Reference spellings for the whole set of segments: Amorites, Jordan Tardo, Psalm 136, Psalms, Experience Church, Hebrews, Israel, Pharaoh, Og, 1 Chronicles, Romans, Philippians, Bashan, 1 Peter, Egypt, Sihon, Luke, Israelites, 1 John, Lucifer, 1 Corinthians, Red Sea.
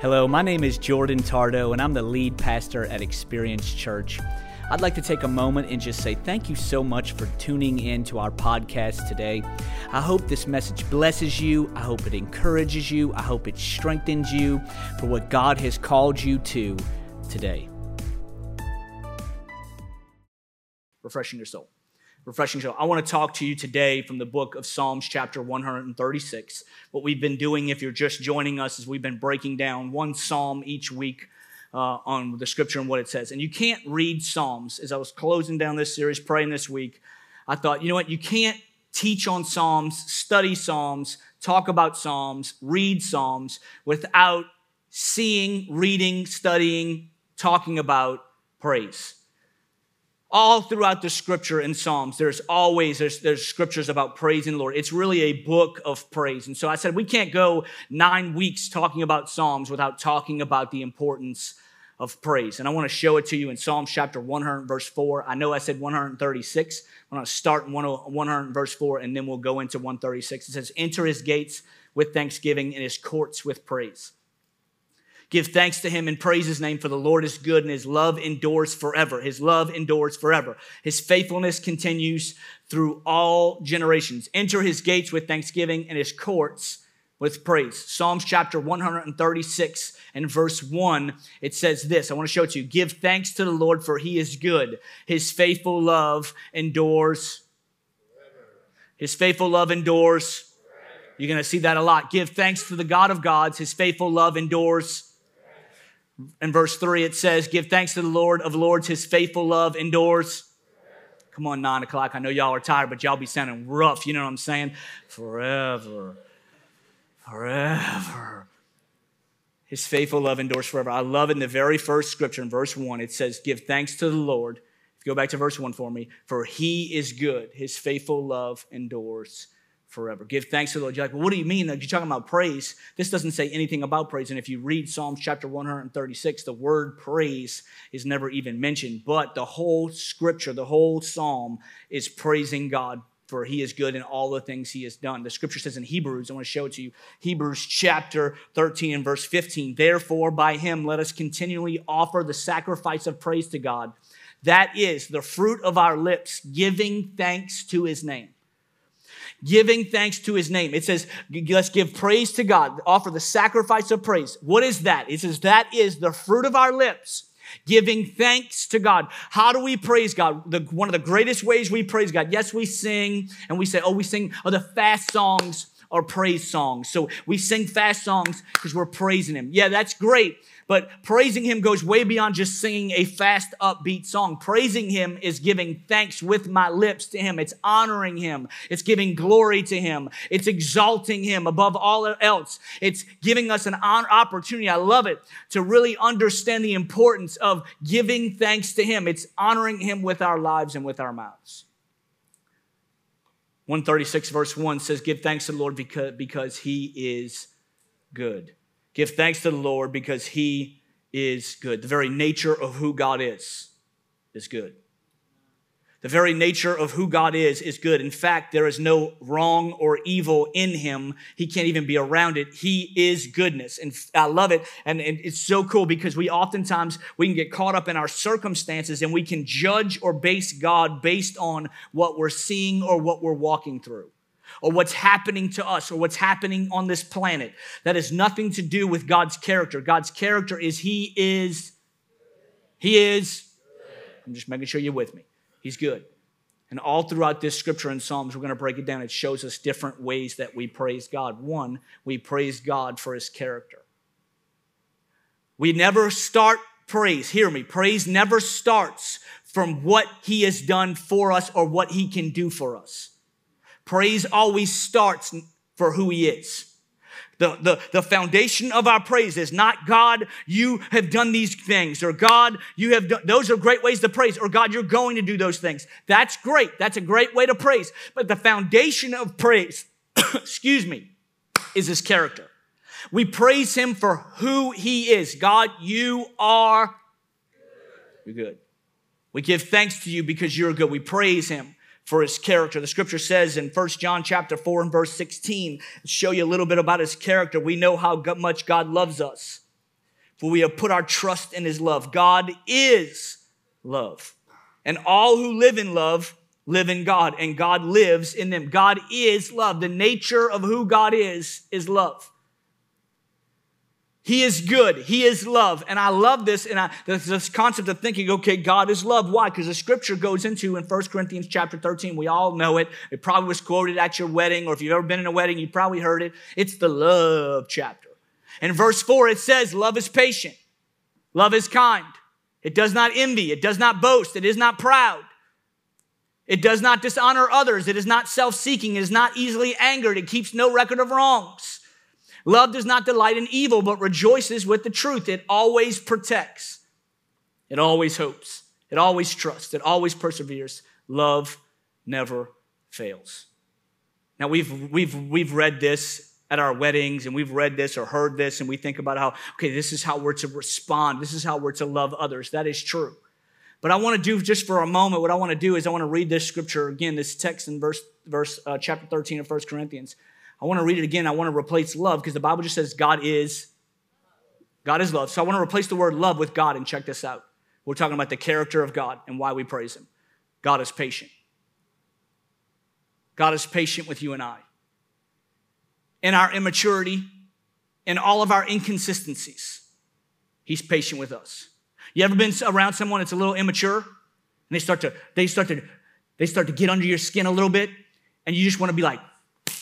Hello, my name is Jordan Tardo, and I'm the lead pastor at Experience Church. I'd like to take a moment and just say thank you so much for tuning in to our podcast today. I hope this message blesses you. I hope it encourages you. I hope it strengthens you for what God has called you to today. Refreshing your soul. Refreshing show. I want to talk to you today from the book of Psalms chapter 136. What we've been doing, if you're just joining us, is we've been breaking down one psalm each week on the scripture and what it says. And you can't read Psalms. As I was closing down this series, praying this week, I thought, you know what? You can't teach on Psalms, study Psalms, talk about Psalms, read Psalms without seeing, reading, studying, talking about praise. All throughout the scripture in Psalms, there's scriptures about praising the Lord. It's really a book of praise. And so I said, we can't go 9 weeks talking about Psalms without talking about the importance of praise. And I want to show it to you in Psalms chapter 100, verse 4. I know I said 136. I'm going to start in 100, verse 4, and then we'll go into 136. It says, "Enter his gates with thanksgiving and his courts with praise. Give thanks to him and praise his name, for the Lord is good and his love endures forever." His love endures forever. His faithfulness continues through all generations. Enter his gates with thanksgiving and his courts with praise. Psalms chapter 136 and verse 1, it says this. I want to show it to you. "Give thanks to the Lord, for he is good. His faithful love endures." His faithful love endures. You're going to see that a lot. "Give thanks to the God of gods. His faithful love endures." In verse 3, it says, "Give thanks to the Lord of lords. His faithful love endures." Come on, 9 o'clock. I know y'all are tired, but y'all be sounding rough. You know what I'm saying? Forever. Forever. His faithful love endures forever. I love in the very first scripture, in verse 1, it says, "Give thanks to the Lord." Go back to verse 1 for me. "For he is good. His faithful love endures forever." Give thanks to the Lord. You're like, well, what do you mean? Like, you're talking about praise. This doesn't say anything about praise. And if you read Psalms chapter 136, the word praise is never even mentioned. But the whole scripture, the whole psalm is praising God, for he is good in all the things he has done. The scripture says in Hebrews, I want to show it to you, Hebrews chapter 13 and verse 15, "Therefore by him let us continually offer the sacrifice of praise to God. That is the fruit of our lips, giving thanks to his name." Giving thanks to his name. It says, let's give praise to God, offer the sacrifice of praise. What is that? It says, that is the fruit of our lips, giving thanks to God. How do we praise God? One of the greatest ways we praise God. Yes, we sing, and we say, the fast songs are praise songs. So we sing fast songs because we're praising him. Yeah, that's great. But praising him goes way beyond just singing a fast, upbeat song. Praising him is giving thanks with my lips to him. It's honoring him. It's giving glory to him. It's exalting him above all else. It's giving us an opportunity, I love it, to really understand the importance of giving thanks to him. It's honoring him with our lives and with our mouths. 136 verse 1 says, "Give thanks to the Lord because he is good." Give thanks to the Lord because he is good. The very nature of who God is good. The very nature of who God is good. In fact, there is no wrong or evil in him. He can't even be around it. He is goodness. And I love it. And it's so cool because we can get caught up in our circumstances and we can judge or base God based on what we're seeing or what we're walking through, or what's happening to us, or what's happening on this planet. That has nothing to do with God's character. God's character is He is. I'm just making sure you're with me. He's good. And all throughout this scripture in Psalms, we're going to break it down. It shows us different ways that we praise God. One, we praise God for his character. We never start praise. Hear me. Praise never starts from what he has done for us or what he can do for us. Praise always starts for who he is. The foundation of our praise is not, God, you have done these things, or God, you have done, those are great ways to praise, or God, you're going to do those things. That's great. That's a great way to praise. But the foundation of praise, is his character. We praise him for who he is. God, you are good. You're good. We give thanks to you because you're good. We praise him for his character. The scripture says in 1 John chapter 4 and verse 16, show you a little bit about his character. We know how much God loves us. for we have put our trust in his love. God is love. And all who live in love live in God, and God lives in them. God is love. The nature of who God is love. He is good. He is love. And I love this. And there's this concept of thinking, okay, God is love. Why? Because the scripture goes into in 1 Corinthians chapter 13. We all know it. It probably was quoted at your wedding, or if you've ever been in a wedding, you probably heard it. It's the love chapter. In verse 4, it says, love is patient. Love is kind. It does not envy. It does not boast. It is not proud. It does not dishonor others. It is not self-seeking. It is not easily angered. It keeps no record of wrongs. Love does not delight in evil, but rejoices with the truth. It always protects. It always hopes. It always trusts. It always perseveres. Love never fails. Now, we've read this at our weddings, and we've read this or heard this, and we think about how, okay, this is how we're to respond. This is how we're to love others. That is true. But I want to do just for a moment, what I want to do is I want to read this scripture again, this text in verse chapter 13 of 1 Corinthians. I want to read it again. I want to replace love because the Bible just says God is love. So I want to replace the word love with God, and check this out. We're talking about the character of God and why we praise him. God is patient. God is patient with you and I. In our immaturity, in all of our inconsistencies, he's patient with us. You ever been around someone that's a little immature and they start to get under your skin a little bit, and you just want to be like,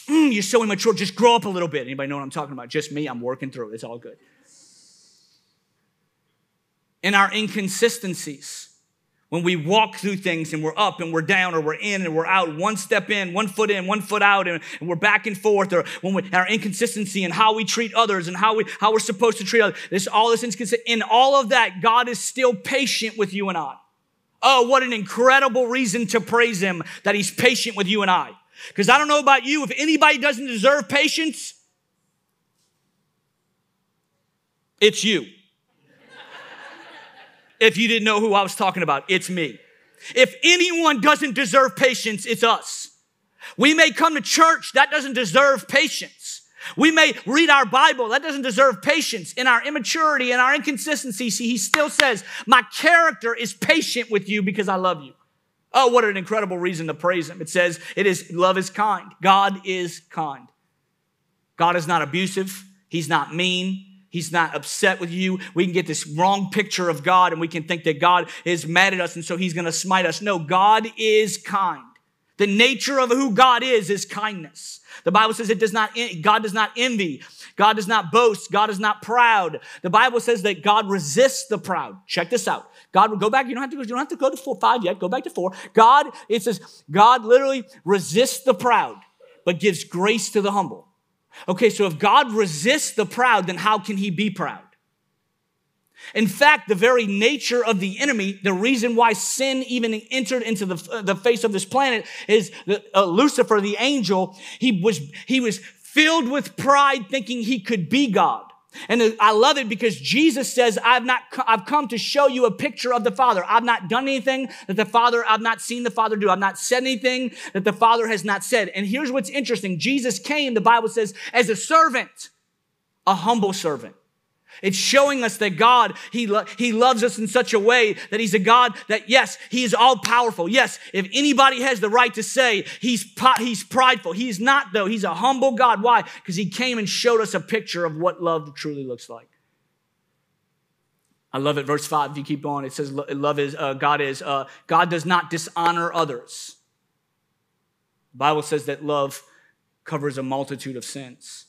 you're so immature, just grow up a little bit. Anybody know what I'm talking about? Just me, I'm working through it. It's all good. In our inconsistencies, when we walk through things and we're up and we're down, or we're in and we're out, one step in, one foot out, and we're back and forth, or when our inconsistency and in how we treat others and how we're supposed to treat others, all this inconsistency, in all of that, God is still patient with you and I. Oh, what an incredible reason to praise him, that he's patient with you and I. Because I don't know about you, if anybody doesn't deserve patience, it's you. If you didn't know who I was talking about, it's me. If anyone doesn't deserve patience, it's us. We may come to church, that doesn't deserve patience. We may read our Bible, that doesn't deserve patience. In our immaturity, in our inconsistency, see, he still says, my character is patient with you because I love you. Oh, what an incredible reason to praise him. It says, love is kind. God is kind. God is not abusive. He's not mean. He's not upset with you. We can get this wrong picture of God, and we can think that God is mad at us, and so he's going to smite us. No, God is kind. The nature of who God is kindness. The Bible says God does not envy. God does not boast. God is not proud. The Bible says that God resists the proud. Check this out. God will go back. You don't have to go to 4:5 yet. Go back to 4. It says God literally resists the proud, but gives grace to the humble. Okay, so if God resists the proud, then how can he be proud? In fact, the very nature of the enemy, the reason why sin even entered into the face of this planet is Lucifer, the angel, he was filled with pride, thinking he could be God. And I love it because Jesus says, I've come to show you a picture of the Father. I've not done anything that the Father, I've not seen the Father do. I've not said anything that the Father has not said. And here's what's interesting. Jesus came, the Bible says, as a servant, a humble servant. It's showing us that God, he loves us in such a way that he's a God that, yes, he is all powerful. Yes, if anybody has the right to say he's prideful, he's not though. He's a humble God. Why? Because he came and showed us a picture of what love truly looks like. I love it. Verse 5, if you keep on, it says God does not dishonor others. The Bible says that love covers a multitude of sins.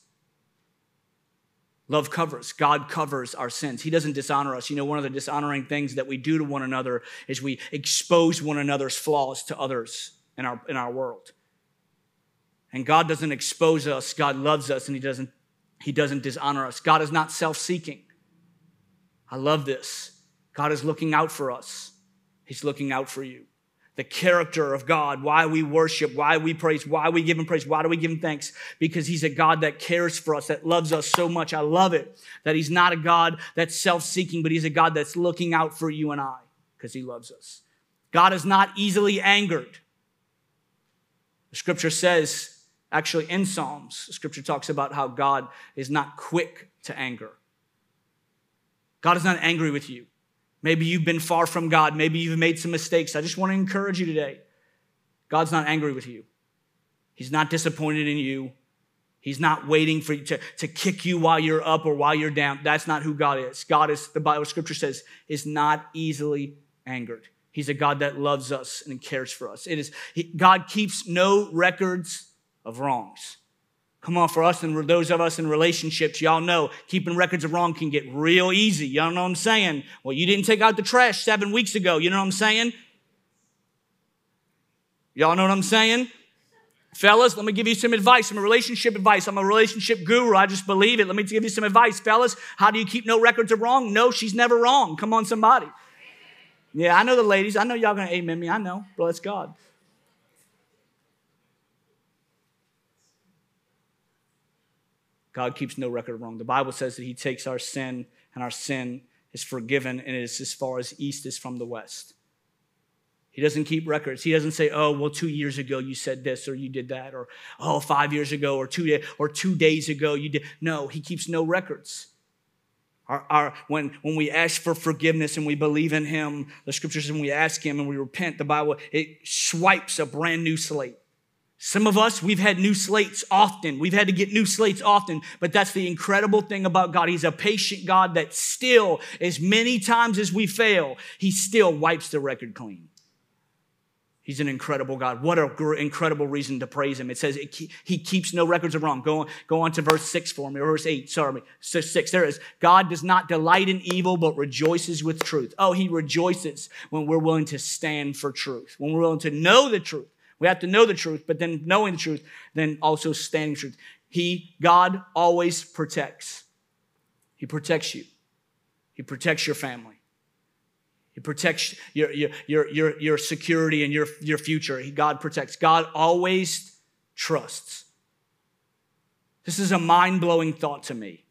Love covers. God covers our sins. He doesn't dishonor us. You know, one of the dishonoring things that we do to one another is we expose one another's flaws to others in our world. And God doesn't expose us. God loves us, and he doesn't dishonor us. God is not self-seeking. I love this. God is looking out for us. He's looking out for you. The character of God, why we worship, why we praise, why we give him praise, why do we give him thanks? Because he's a God that cares for us, that loves us so much. I love it that he's not a God that's self-seeking, but he's a God that's looking out for you and I because he loves us. God is not easily angered. The scripture says, actually in Psalms, the scripture talks about how God is not quick to anger. God is not angry with you. Maybe you've been far from God. Maybe you've made some mistakes. I just want to encourage you today. God's not angry with you. He's not disappointed in you. He's not waiting for you to kick you while you're up or while you're down. That's not who God is. God is, the Bible scripture says, is not easily angered. He's a God that loves us and cares for us. God keeps no records of wrongs. Come on, for us and those of us in relationships, y'all know keeping records of wrong can get real easy. Y'all know what I'm saying? Well, you didn't take out the trash 7 weeks ago. You know what I'm saying? Y'all know what I'm saying? Fellas, let me give you some advice, some relationship advice. I'm a relationship guru. I just believe it. Let me give you some advice. Fellas, how do you keep no records of wrong? No, she's never wrong. Come on, somebody. Yeah, I know the ladies. I know y'all going to amen me. I know. Bless God. God keeps no record of wrong. The Bible says that he takes our sin, and our sin is forgiven, and it is as far as east is from the west. He doesn't keep records. He doesn't say, oh, well, 2 years ago you said this or you did that, or, oh, 5 years ago or 2 days ago you did. No, he keeps no records. When we ask for forgiveness and we believe in him, the scriptures, and we ask him and we repent, the Bible, it swipes a brand new slate. Some of us, we've had new slates often. We've had to get new slates often, but that's the incredible thing about God. He's a patient God that still, as many times as we fail, he still wipes the record clean. He's an incredible God. What an incredible reason to praise him. It says he keeps no records of wrong. Go on to verse 6 for me, or verse 8, sorry, so 6. There it is. God does not delight in evil, but rejoices with truth. Oh, he rejoices when we're willing to stand for truth, when we're willing to know the truth. We have to know the truth, but then knowing the truth, then also standing the truth. God always protects. He protects you. He protects your family. He protects your security and your future. God protects. God always trusts. This is a mind-blowing thought to me.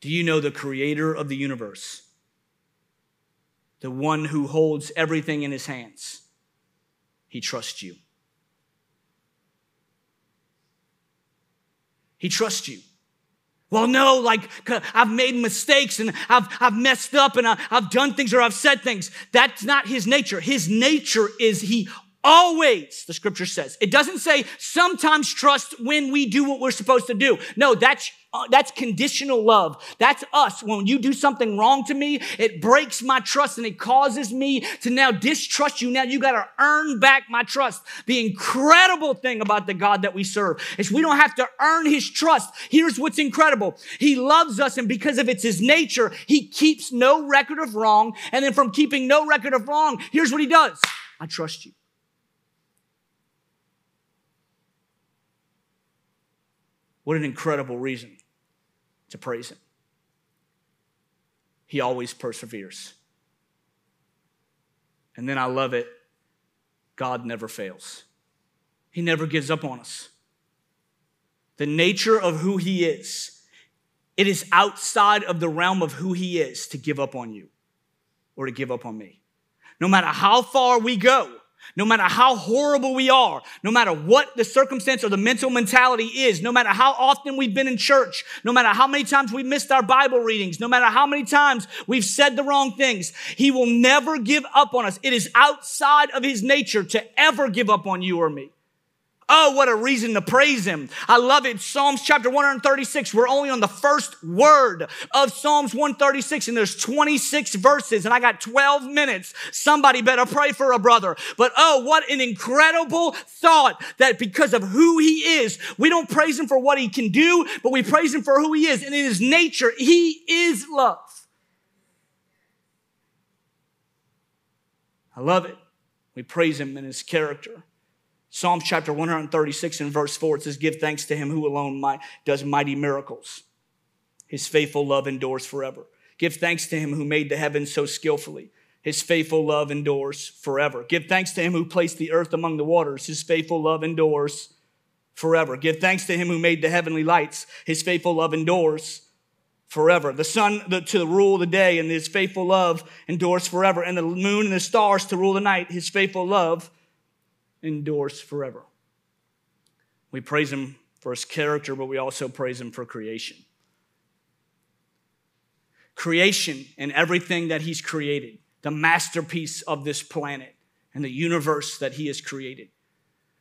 Do you know the creator of the universe? The one who holds everything in his hands. He trusts you. He trusts you. Well, no, like I've made mistakes and I've messed up and I've done things or I've said things. That's not his nature. His nature is he always, the scripture says. It doesn't say sometimes trust when we do what we're supposed to do. No, that's conditional love. That's us. When you do something wrong to me, it breaks my trust and it causes me to now distrust you. Now you got to earn back my trust. The incredible thing about the God that we serve is we don't have to earn his trust. Here's what's incredible. He loves us, and because of it's his nature, he keeps no record of wrong. And then from keeping no record of wrong, here's what he does. I trust you. What an incredible reason to praise him. He always perseveres. And then I love it. God never fails. He never gives up on us. The nature of who he is, it is outside of the realm of who he is to give up on you or to give up on me. No matter how far we go, no matter how horrible we are, no matter what the circumstance or the mentality is, no matter how often we've been in church, no matter how many times we missed our Bible readings, no matter how many times we've said the wrong things, he will never give up on us. It is outside of his nature to ever give up on you or me. Oh, what a reason to praise him. I love it. Psalms chapter 136. We're only on the first word of Psalms 136, and there's 26 verses, and I got 12 minutes. Somebody better pray for a brother. But oh, what an incredible thought that because of who he is, we don't praise him for what he can do, but we praise him for who he is. And in his nature, he is love. I love it. We praise him in his character. Psalms chapter 136 and verse 4, it says, give thanks to him who alone does mighty miracles. His faithful love endures forever. Give thanks to him who made the heavens so skillfully. His faithful love endures forever. Give thanks to him who placed the earth among the waters. His faithful love endures forever. Give thanks to him who made the heavenly lights. His faithful love endures forever. The sun to rule the day, and his faithful love endures forever. And the moon and the stars to rule the night. His faithful love endures forever. We praise him for his character, but we also praise him for creation. creation and everything that he's created, the masterpiece of this planet and the universe that he has created,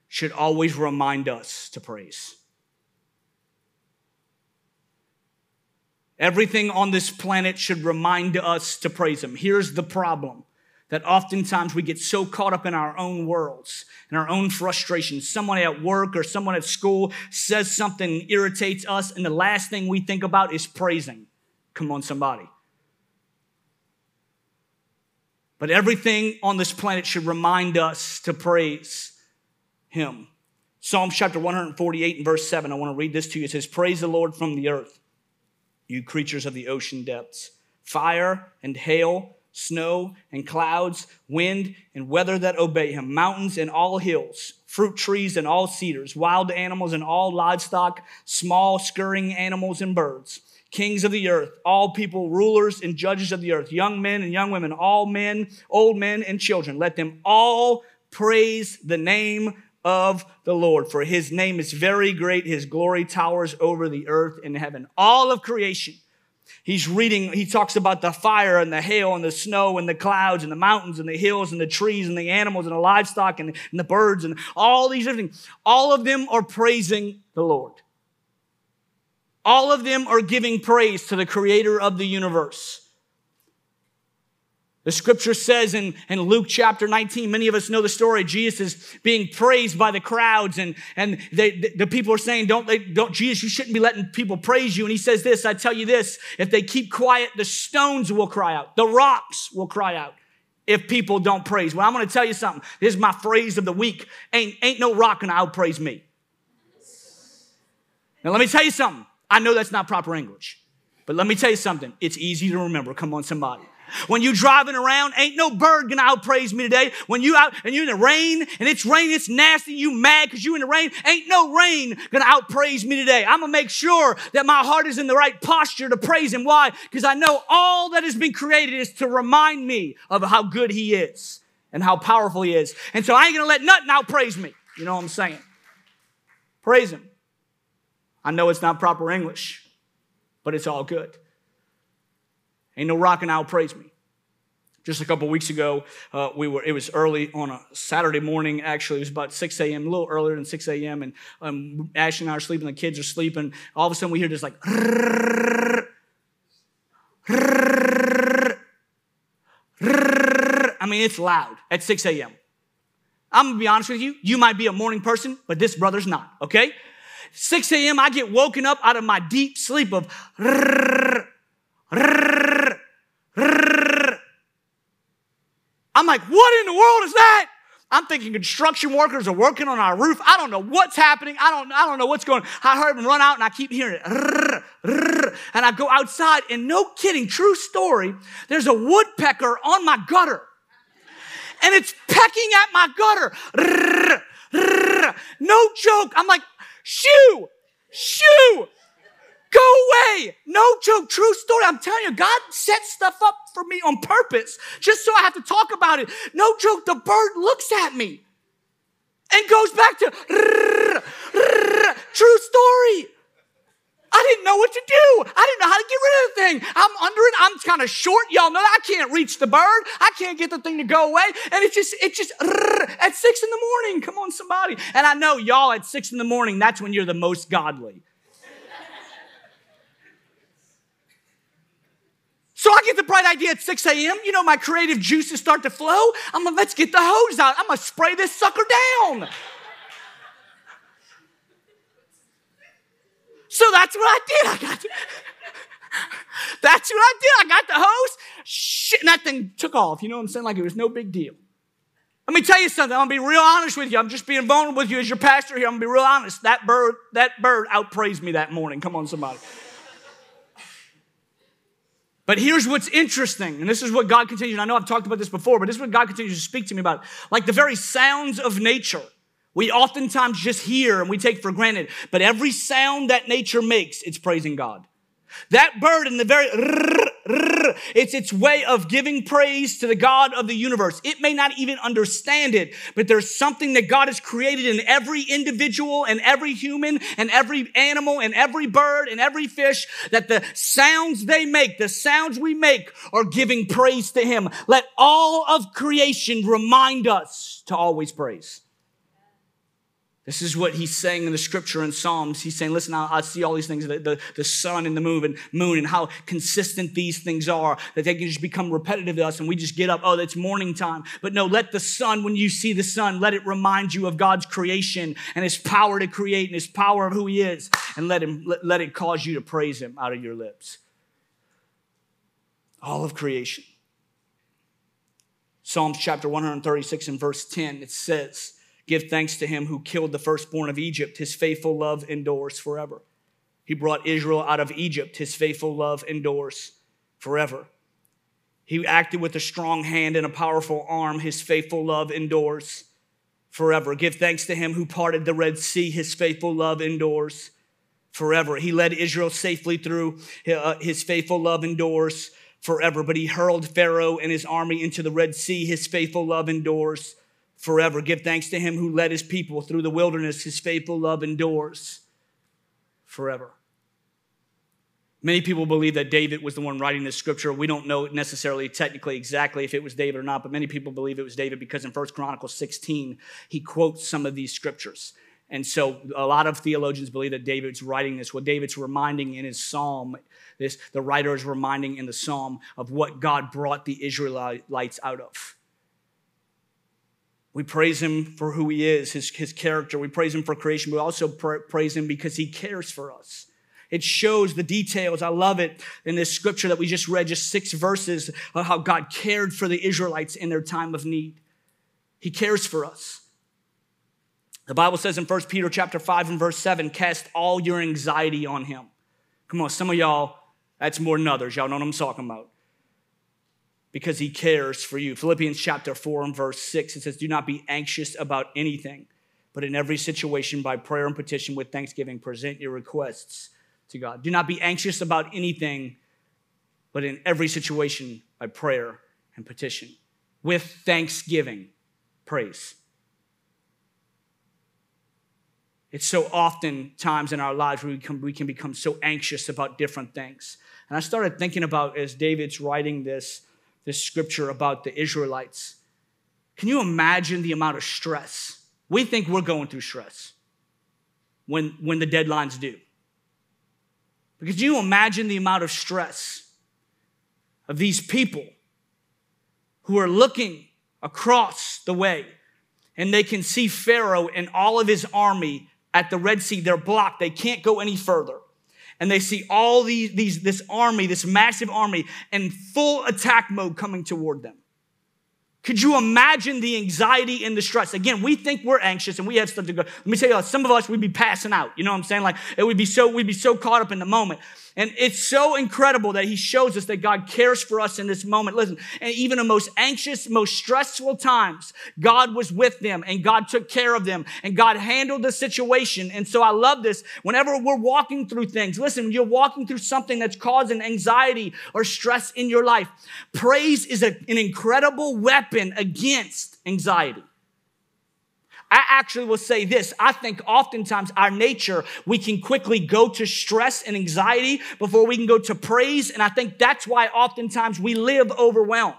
should always remind us to praise. Everything on this planet should remind us to praise him. Here's the problem, that oftentimes we get so caught up in our own worlds and our own frustrations. Someone at work or someone at school says something irritates us, and the last thing we think about is praising. Come on, somebody. But everything on this planet should remind us to praise him. Psalm chapter 148 and verse 7, I want to read this to you. It says, "Praise the Lord from the earth, you creatures of the ocean depths. Fire and hail, snow and clouds, wind and weather that obey him, mountains and all hills, fruit trees and all cedars, wild animals and all livestock, small scurrying animals and birds. Kings of the earth, all people, rulers and judges of the earth, young men and young women, all men, old men and children. Let them all praise the name of the Lord, for his name is very great. His glory towers over the earth and heaven." All of creation. He's reading, he talks about the fire and the hail and the snow and the clouds and the mountains and the hills and the trees and the animals and the livestock and the birds and all these different things. All of them are praising the Lord. All of them are giving praise to the creator of the universe. The scripture says in Luke chapter 19, many of us know the story. Jesus is being praised by the crowds, and the people are saying, Jesus, you shouldn't be letting people praise you. And he says this, "I tell you this, if they keep quiet, the stones will cry out. The rocks will cry out if people don't praise." Well, I'm going to tell you something. This is my phrase of the week. Ain't no rock going to outpraise me. Now, let me tell you something. I know that's not proper English, but let me tell you something. It's easy to remember. Come on, somebody. When you're driving around, ain't no bird gonna outpraise me today. When you out and you're in the rain and it's raining, it's nasty, you mad because you're in the rain, ain't no rain gonna outpraise me today. I'm gonna make sure that my heart is in the right posture to praise him. Why? Because I know all that has been created is to remind me of how good he is and how powerful he is. And so I ain't gonna let nothing outpraise me. You know what I'm saying? Praise him. I know it's not proper English, but it's all good. Ain't no rock and I'll praise me. Just a couple weeks ago, it was early on a Saturday morning, actually. It was about 6 a.m., a little earlier than 6 a.m., and Ashley and I are sleeping, the kids are sleeping. All of a sudden, we hear this like, I mean, it's loud at 6 a.m. I'm going to be honest with you. You might be a morning person, but this brother's not, okay? 6 a.m., I get woken up out of my deep sleep of I'm like, what in the world is that? I'm thinking construction workers are working on our roof. I don't know what's happening. I don't know what's going on. I heard them run out and I keep hearing it. And I go outside and no kidding, true story, there's a woodpecker on my gutter. And it's pecking at my gutter. No joke. I'm like, shoo. Go away. No joke. True story. I'm telling you, God set stuff up for me on purpose just so I have to talk about it. No joke. The bird looks at me and goes back to true story. I didn't know what to do. I didn't know how to get rid of the thing. I'm under it. I'm kind of short. Y'all know that. I can't reach the bird. I can't get the thing to go away. And it's just at 6 a.m. Come on, somebody. And I know y'all at 6 a.m, that's when you're the most godly. So I get the bright idea at 6 a.m. You know, my creative juices start to flow. I'm like, let's get the hose out. I'm going to spray this sucker down. So that's what I did. That's what I did. I got the hose. Shit, and that thing took off. You know what I'm saying? Like it was no big deal. Let me tell you something. I'm going to be real honest with you. I'm just being vulnerable with you as your pastor here. I'm going to be real honest. That bird outpraised me that morning. Come on, somebody. But here's what's interesting, and this is what God continues, and I know I've talked about this before, but this is what God continues to speak to me about. Like the very sounds of nature, we oftentimes just hear and we take for granted, but every sound that nature makes, it's praising God. That bird in the very It's its way of giving praise to the God of the universe. It may not even understand it, but there's something that God has created in every individual and every human and every animal and every bird and every fish, that the sounds they make, the sounds we make, are giving praise to him. Let all of creation remind us to always praise. This is what he's saying in the scripture in Psalms. He's saying, listen, I see all these things, the sun and the moon and how consistent these things are, that they can just become repetitive to us and we just get up, oh, that's morning time. But no, let the sun, when you see the sun, let it remind you of God's creation and his power to create and his power of who he is. And let it cause you to praise him out of your lips. All of creation. Psalms chapter 136 and verse 10, it says, give thanks to him who killed the firstborn of Egypt. His faithful love endures forever. He brought Israel out of Egypt. His faithful love endures forever. He acted with a strong hand and a powerful arm. His faithful love endures forever. Give thanks to him who parted the Red Sea. His faithful love endures forever. He led Israel safely through. His faithful love endures forever. But he hurled Pharaoh and his army into the Red Sea. His faithful love endures forever. Give thanks to him who led his people through the wilderness. His faithful love endures forever. Many people believe that David was the one writing this scripture. We don't know necessarily technically exactly if it was David or not, but many people believe it was David because in 1 Chronicles 16, he quotes some of these scriptures. And so a lot of theologians believe that David's writing this. What David's reminding in his psalm, the writer is reminding in the psalm of what God brought the Israelites out of. We praise him for who he is, his character. We praise him for creation. We also praise him because he cares for us. It shows the details. I love it in this scripture that we just read, just 6 verses, of how God cared for the Israelites in their time of need. He cares for us. The Bible says in 1 Peter chapter 5 and verse 7, cast all your anxiety on him. Come on, some of y'all, that's more than others. Y'all know what I'm talking about. Because he cares for you. Philippians chapter 4 and verse 6, it says, do not be anxious about anything, but in every situation by prayer and petition with thanksgiving, present your requests to God. Do not be anxious about anything, but in every situation by prayer and petition. With thanksgiving, praise. It's so often times in our lives we can become so anxious about different things. And I started thinking about, as David's writing this scripture about the Israelites. Can you imagine the amount of stress? We think we're going through stress when the deadline's due. But could you imagine the amount of stress of these people who are looking across the way and they can see Pharaoh and all of his army at the Red Sea. They're blocked. They can't go any further. And they see all this army, this massive army, in full attack mode coming toward them. Could you imagine the anxiety and the stress? Again, we think we're anxious and we have stuff to go. Let me tell you, some of us, we'd be passing out. You know what I'm saying? Like, it would be we'd be so caught up in the moment. And it's so incredible that he shows us that God cares for us in this moment. Listen, and even the most anxious, most stressful times, God was with them and God took care of them and God handled the situation. And so I love this. Whenever we're walking through things, listen, when you're walking through something that's causing anxiety or stress in your life, praise is an incredible weapon against anxiety. I actually will say this. I think oftentimes our nature, we can quickly go to stress and anxiety before we can go to praise. And I think that's why oftentimes we live overwhelmed.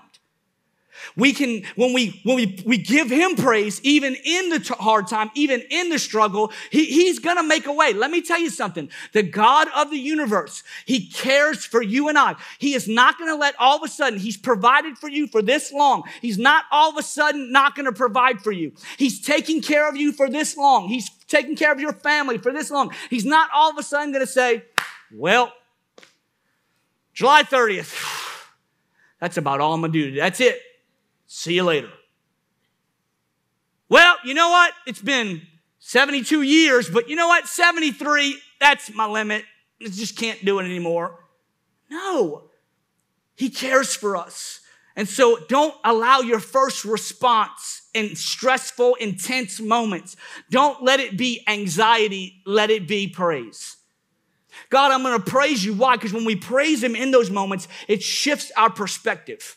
We can, when we give him praise, even in the hard time, even in the struggle, he's going to make a way. Let me tell you something. The God of the universe, he cares for you and I. He is not going to let all of a sudden, he's provided for you for this long. He's not all of a sudden not going to provide for you. He's taking care of you for this long. He's taking care of your family for this long. He's not all of a sudden going to say, well, July 30th, that's about all I'm going to do today. That's it. See you later. Well, you know what? It's been 72 years, but you know what? 73, that's my limit. I just can't do it anymore. No. He cares for us. And so don't allow your first response in stressful, intense moments. Don't let it be anxiety. Let it be praise. God, I'm going to praise you. Why? Because when we praise him in those moments, it shifts our perspective.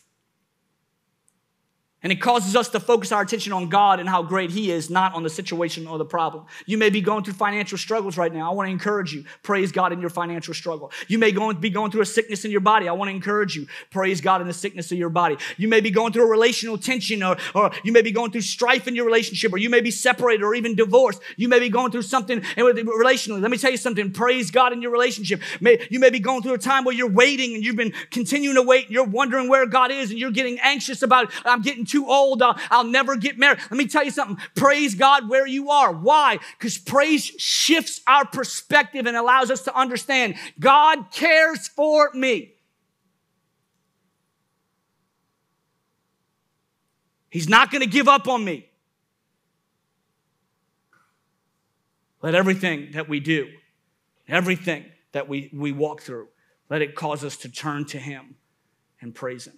And it causes us to focus our attention on God and how great he is, not on the situation or the problem. You may be going through financial struggles right now. I want to encourage you. Praise God in your financial struggle. You may be going through a sickness in your body. I want to encourage you. Praise God in the sickness of your body. You may be going through a relational tension, or you may be going through strife in your relationship, or you may be separated or even divorced. You may be going through something relationally. Let me tell you something. Praise God in your relationship. You may be going through a time where you're waiting and you've been continuing to wait. You're wondering where God is and you're getting anxious about it. I'm getting too old, I'll never get married. Let me tell you something. Praise God where you are. Why? Because praise shifts our perspective and allows us to understand God cares for me. He's not going to give up on me. Let everything that we do, everything that we walk through, let it cause us to turn to him and praise him.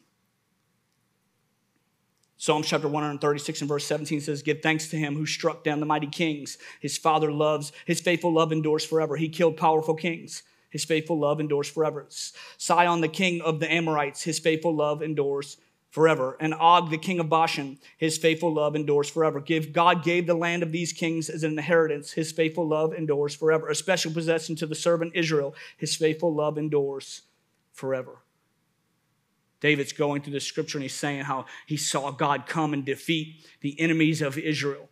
Psalms chapter 136 and verse 17 says, give thanks to him who struck down the mighty kings. His father loves, his faithful love endures forever. He killed powerful kings. His faithful love endures forever. Sihon, the king of the Amorites, his faithful love endures forever. And Og, the king of Bashan, his faithful love endures forever. God gave the land of these kings as an inheritance. His faithful love endures forever. A special possession to the servant Israel. His faithful love endures forever. David's going through the scripture and he's saying how he saw God come and defeat the enemies of Israel.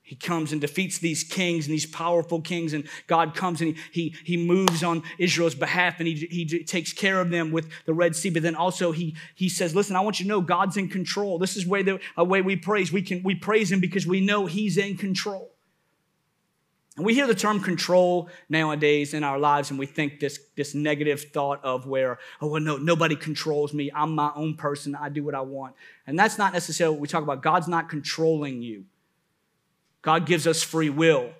He comes and defeats these kings and these powerful kings, and God comes and he moves on Israel's behalf, and he takes care of them with the Red Sea. But then also he says, listen, I want you to know God's in control. This is a way we praise. We praise him because we know he's in control. And we hear the term control nowadays in our lives, and we think this negative thought of where, oh, well, no, nobody controls me. I'm my own person. I do what I want. And that's not necessarily what we talk about. God's not controlling you. God gives us free will.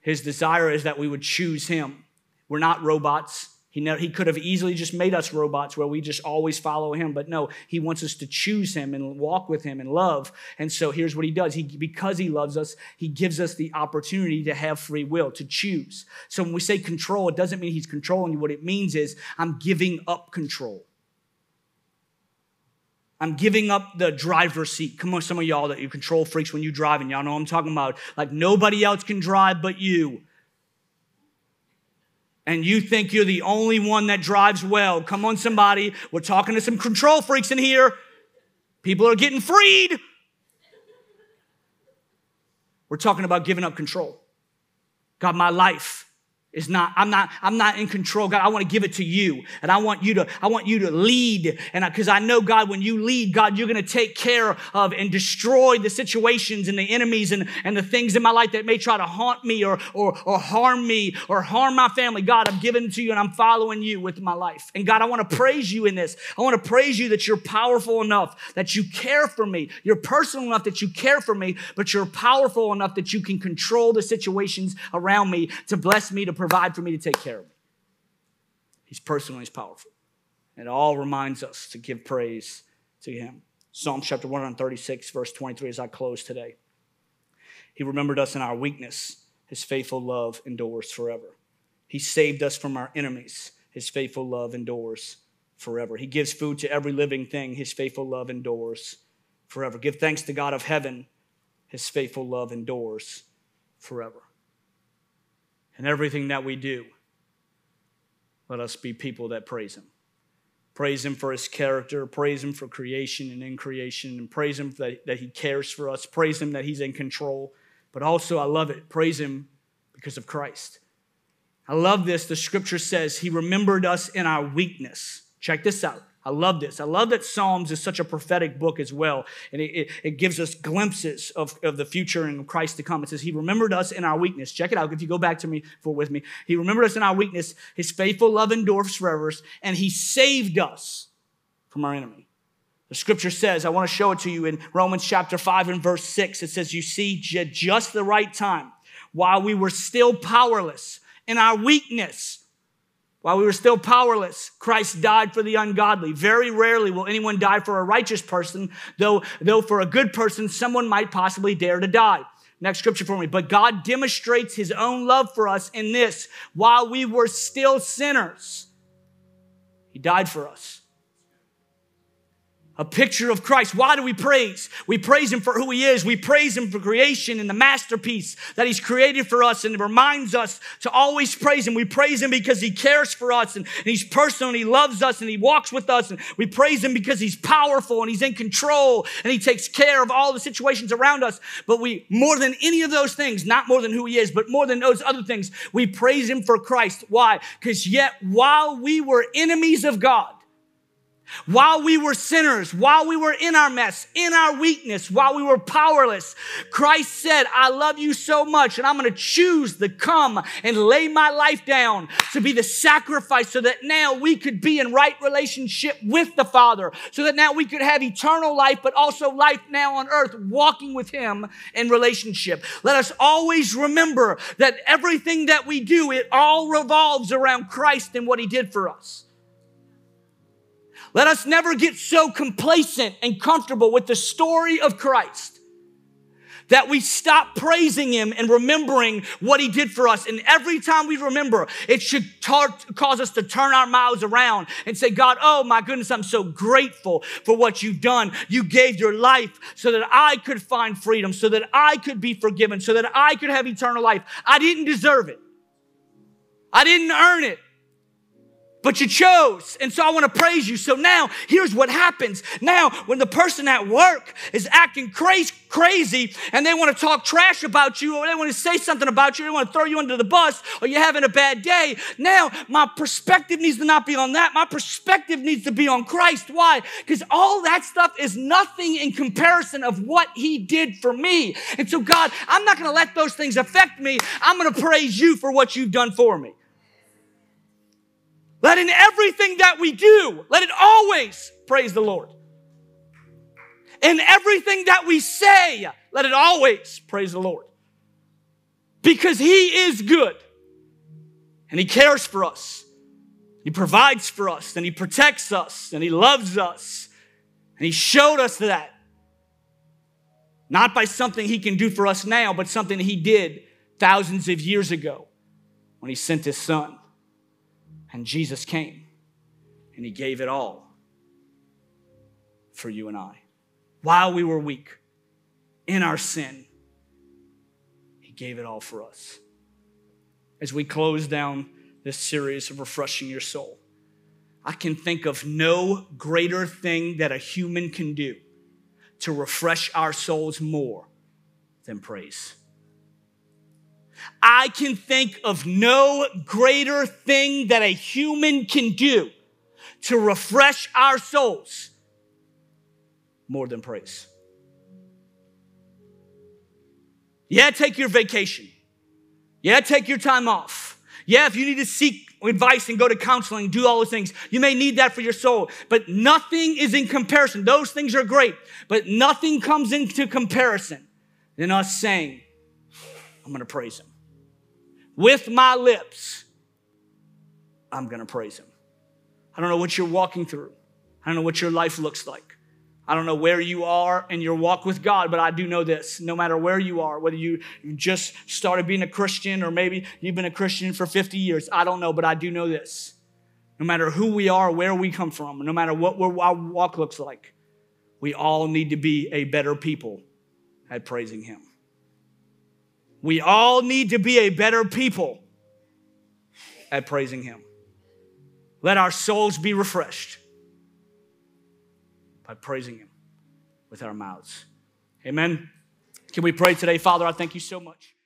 His desire is that we would choose him. We're not robots. He could have easily just made us robots where we just always follow him. But no, he wants us to choose him and walk with him and love. And so here's what he does. Because he loves us, he gives us the opportunity to have free will, to choose. So when we say control, it doesn't mean he's controlling you. What it means is I'm giving up control. I'm giving up the driver's seat. Come on, some of y'all that you control freaks when you drive, and y'all know what I'm talking about. Like nobody else can drive but you. And you think you're the only one that drives well. Come on, somebody. We're talking to some control freaks in here. People are getting freed. We're talking about giving up control. God, my life is not, I'm not in control. God, I want to give it to you. And I want you to lead. And because I know, God, when you lead, God, you're going to take care of and destroy the situations and the enemies and the things in my life that may try to haunt me or harm me or harm my family. God, I'm giving it to you and I'm following you with my life. And God, I want to praise you in this. I want to praise you that you're powerful enough, that you care for me. You're personal enough that you care for me, but you're powerful enough that you can control the situations around me to bless me, to provide for me, to take care of me. He's personal, he's powerful. And it all reminds us to give praise to him. Psalm chapter 136, verse 23, as I close today. He remembered us in our weakness. His faithful love endures forever. He saved us from our enemies. His faithful love endures forever. He gives food to every living thing. His faithful love endures forever. Give thanks to God of heaven. His faithful love endures forever. And everything that we do, let us be people that praise him. Praise him for his character. Praise him for creation and in creation. And praise him that he cares for us. Praise him that he's in control. But also, I love it, praise him because of Christ. I love this. The scripture says he remembered us in our weakness. Check this out. I love this. I love that Psalms is such a prophetic book as well. And it gives us glimpses of the future and of Christ to come. It says, he remembered us in our weakness. Check it out. If you go back to me with me. He remembered us in our weakness. His faithful love endures forever. And he saved us from our enemy. The scripture says, I want to show it to you in Romans chapter 5 and verse 6. It says, you see, just the right time, while we were still powerless in our weakness, while we were still powerless, Christ died for the ungodly. Very rarely will anyone die for a righteous person, though for a good person, someone might possibly dare to die. Next scripture for me. But God demonstrates his own love for us in this: while we were still sinners, he died for us. A picture of Christ. Why do we praise? We praise him for who he is. We praise him for creation and the masterpiece that he's created for us, and it reminds us to always praise him. We praise him because he cares for us, and he's personal, and he loves us, and he walks with us. And we praise him because he's powerful, and he's in control, and he takes care of all the situations around us. But we, more than any of those things, not more than who he is, but more than those other things, we praise him for Christ. Why? Because yet while we were enemies of God, while we were sinners, while we were in our mess, in our weakness, while we were powerless, Christ said, I love you so much, and I'm going to choose to come and lay my life down to be the sacrifice so that now we could be in right relationship with the Father, so that now we could have eternal life, but also life now on earth, walking with him in relationship. Let us always remember that everything that we do, it all revolves around Christ and what he did for us. Let us never get so complacent and comfortable with the story of Christ that we stop praising him and remembering what he did for us. And every time we remember, it should cause us to turn our mouths around and say, God, oh my goodness, I'm so grateful for what you've done. You gave your life so that I could find freedom, so that I could be forgiven, so that I could have eternal life. I didn't deserve it. I didn't earn it. But you chose, and so I want to praise you. So now, here's what happens. Now, when the person at work is acting crazy, and they want to talk trash about you, or they want to say something about you, they want to throw you under the bus, or you're having a bad day, now my perspective needs to not be on that. My perspective needs to be on Christ. Why? Because all that stuff is nothing in comparison of what he did for me. And so, God, I'm not going to let those things affect me. I'm going to praise you for what you've done for me. Let in everything that we do, let it always praise the Lord. In everything that we say, let it always praise the Lord. Because he is good, and he cares for us. He provides for us, and he protects us, and he loves us. And he showed us that. Not by something he can do for us now, but something he did thousands of years ago when he sent his son. And Jesus came, and he gave it all for you and I. While we were weak, in our sin, he gave it all for us. As we close down this series of Refreshing Your Soul, I can think of no greater thing that a human can do to refresh our souls more than praise. I can think of no greater thing that a human can do to refresh our souls more than praise. Yeah, take your vacation. Yeah, take your time off. Yeah, if you need to seek advice and go to counseling, do all those things. You may need that for your soul, but nothing is in comparison. Those things are great, but nothing comes into comparison than us saying, I'm going to praise him. With my lips, I'm going to praise him. I don't know what you're walking through. I don't know what your life looks like. I don't know where you are in your walk with God, but I do know this. No matter where you are, whether you just started being a Christian or maybe you've been a Christian for 50 years, I don't know, but I do know this. No matter who we are, where we come from, no matter what our walk looks like, we all need to be a better people at praising him. We all need to be a better people at praising him. Let our souls be refreshed by praising him with our mouths. Amen. Can we pray today? Father, I thank you so much.